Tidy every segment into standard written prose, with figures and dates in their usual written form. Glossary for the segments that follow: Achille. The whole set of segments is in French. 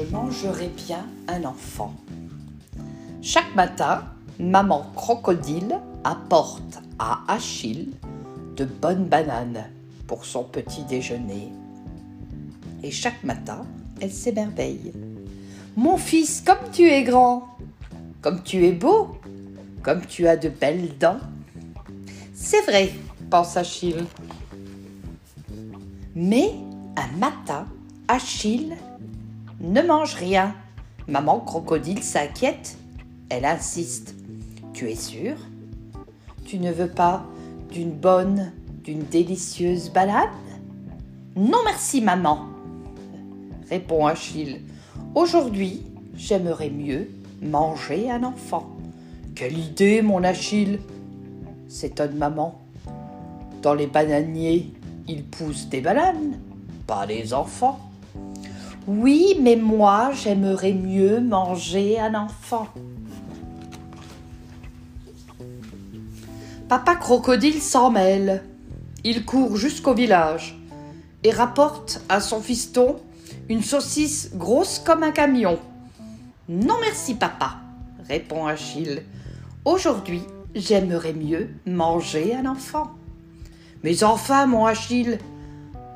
je mangerai bien un enfant. Chaque matin, maman crocodile apporte à Achille de bonnes bananes pour son petit déjeuner. Et chaque matin, elle s'émerveille. « Mon fils, comme tu es grand, comme tu es beau, comme tu as de belles dents. » « C'est vrai, » pense Achille. Mais un matin, Achille ne mange rien. Maman crocodile s'inquiète. Elle insiste. « Tu es sûr? Tu ne veux pas d'une bonne, d'une délicieuse banane ?»« Non merci, maman !» répond Achille. « Aujourd'hui, j'aimerais mieux manger un enfant. »« Quelle idée, mon Achille !» s'étonne maman. « Dans les bananiers, ils poussent des bananes, pas les enfants. »« Oui, mais moi, j'aimerais mieux manger un enfant. » Papa crocodile s'en mêle. Il court jusqu'au village et rapporte à son fiston une saucisse grosse comme un camion. « Non merci papa !» répond Achille. « Aujourd'hui, j'aimerais mieux manger un enfant. »« Mais enfin mon Achille,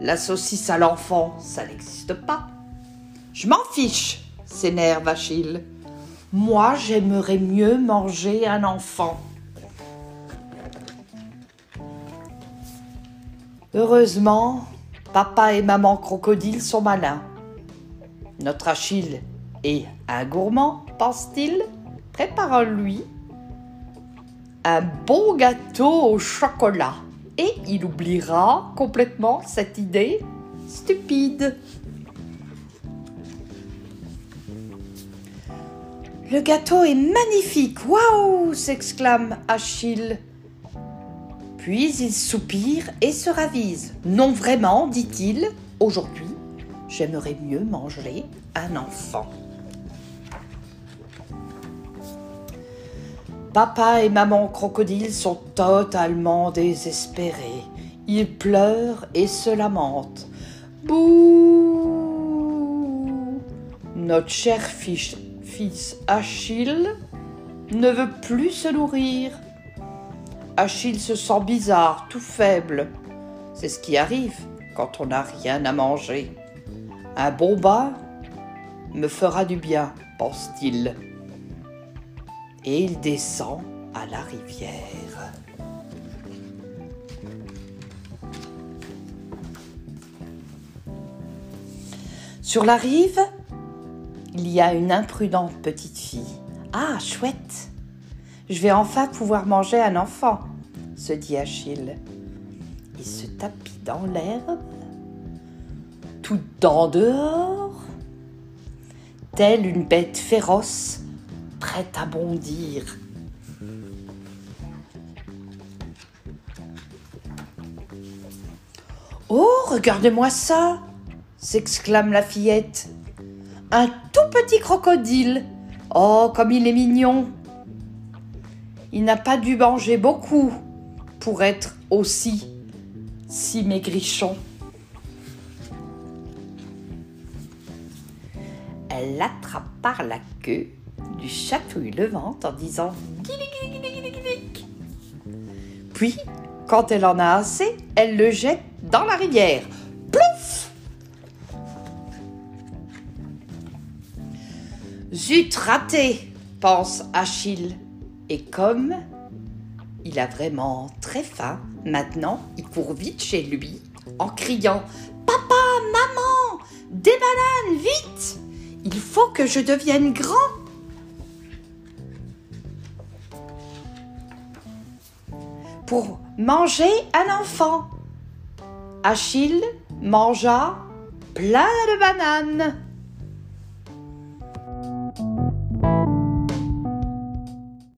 la saucisse à l'enfant, ça n'existe pas. »« Je m'en fiche !» s'énerve Achille. « Moi, j'aimerais mieux manger un enfant. » Heureusement, papa et maman crocodile sont malins. Notre Achille est un gourmand, pense-t-il. Préparons-lui un bon gâteau au chocolat. Et il oubliera complètement cette idée stupide. Le gâteau est magnifique, waouh! S'exclame Achille. Puis il soupire et se ravise. « Non vraiment, dit-il, aujourd'hui, j'aimerais mieux manger un enfant. » Papa et maman crocodile sont totalement désespérés. Ils pleurent et se lamentent. « Bouh ! Notre cher fils Achille ne veut plus se nourrir. » Achille se sent bizarre, tout faible. C'est ce qui arrive quand on n'a rien à manger. Un bon bain me fera du bien, pense-t-il. Et il descend à la rivière. Sur la rive, il y a une imprudente petite fille. Ah, chouette! Je vais enfin pouvoir manger un enfant, se dit Achille. Il se tapit dans l'herbe, tout en dehors, telle une bête féroce, prête à bondir. « Oh, regardez-moi ça !» s'exclame la fillette. « Un tout petit crocodile ! Oh, comme il est mignon !» Il n'a pas dû manger beaucoup pour être aussi si maigrichon. Elle l'attrape par la queue, lui chatouille le ventre en disant « Guili, guili, guili, guili ». Puis, quand elle en a assez, elle le jette dans la rivière. Plouf ! Zut raté, pense Achille. Et comme il a vraiment très faim, maintenant il court vite chez lui en criant « Papa, maman, des bananes, vite! Il faut que je devienne grand !» pour manger un enfant. Achille mangea plein de bananes.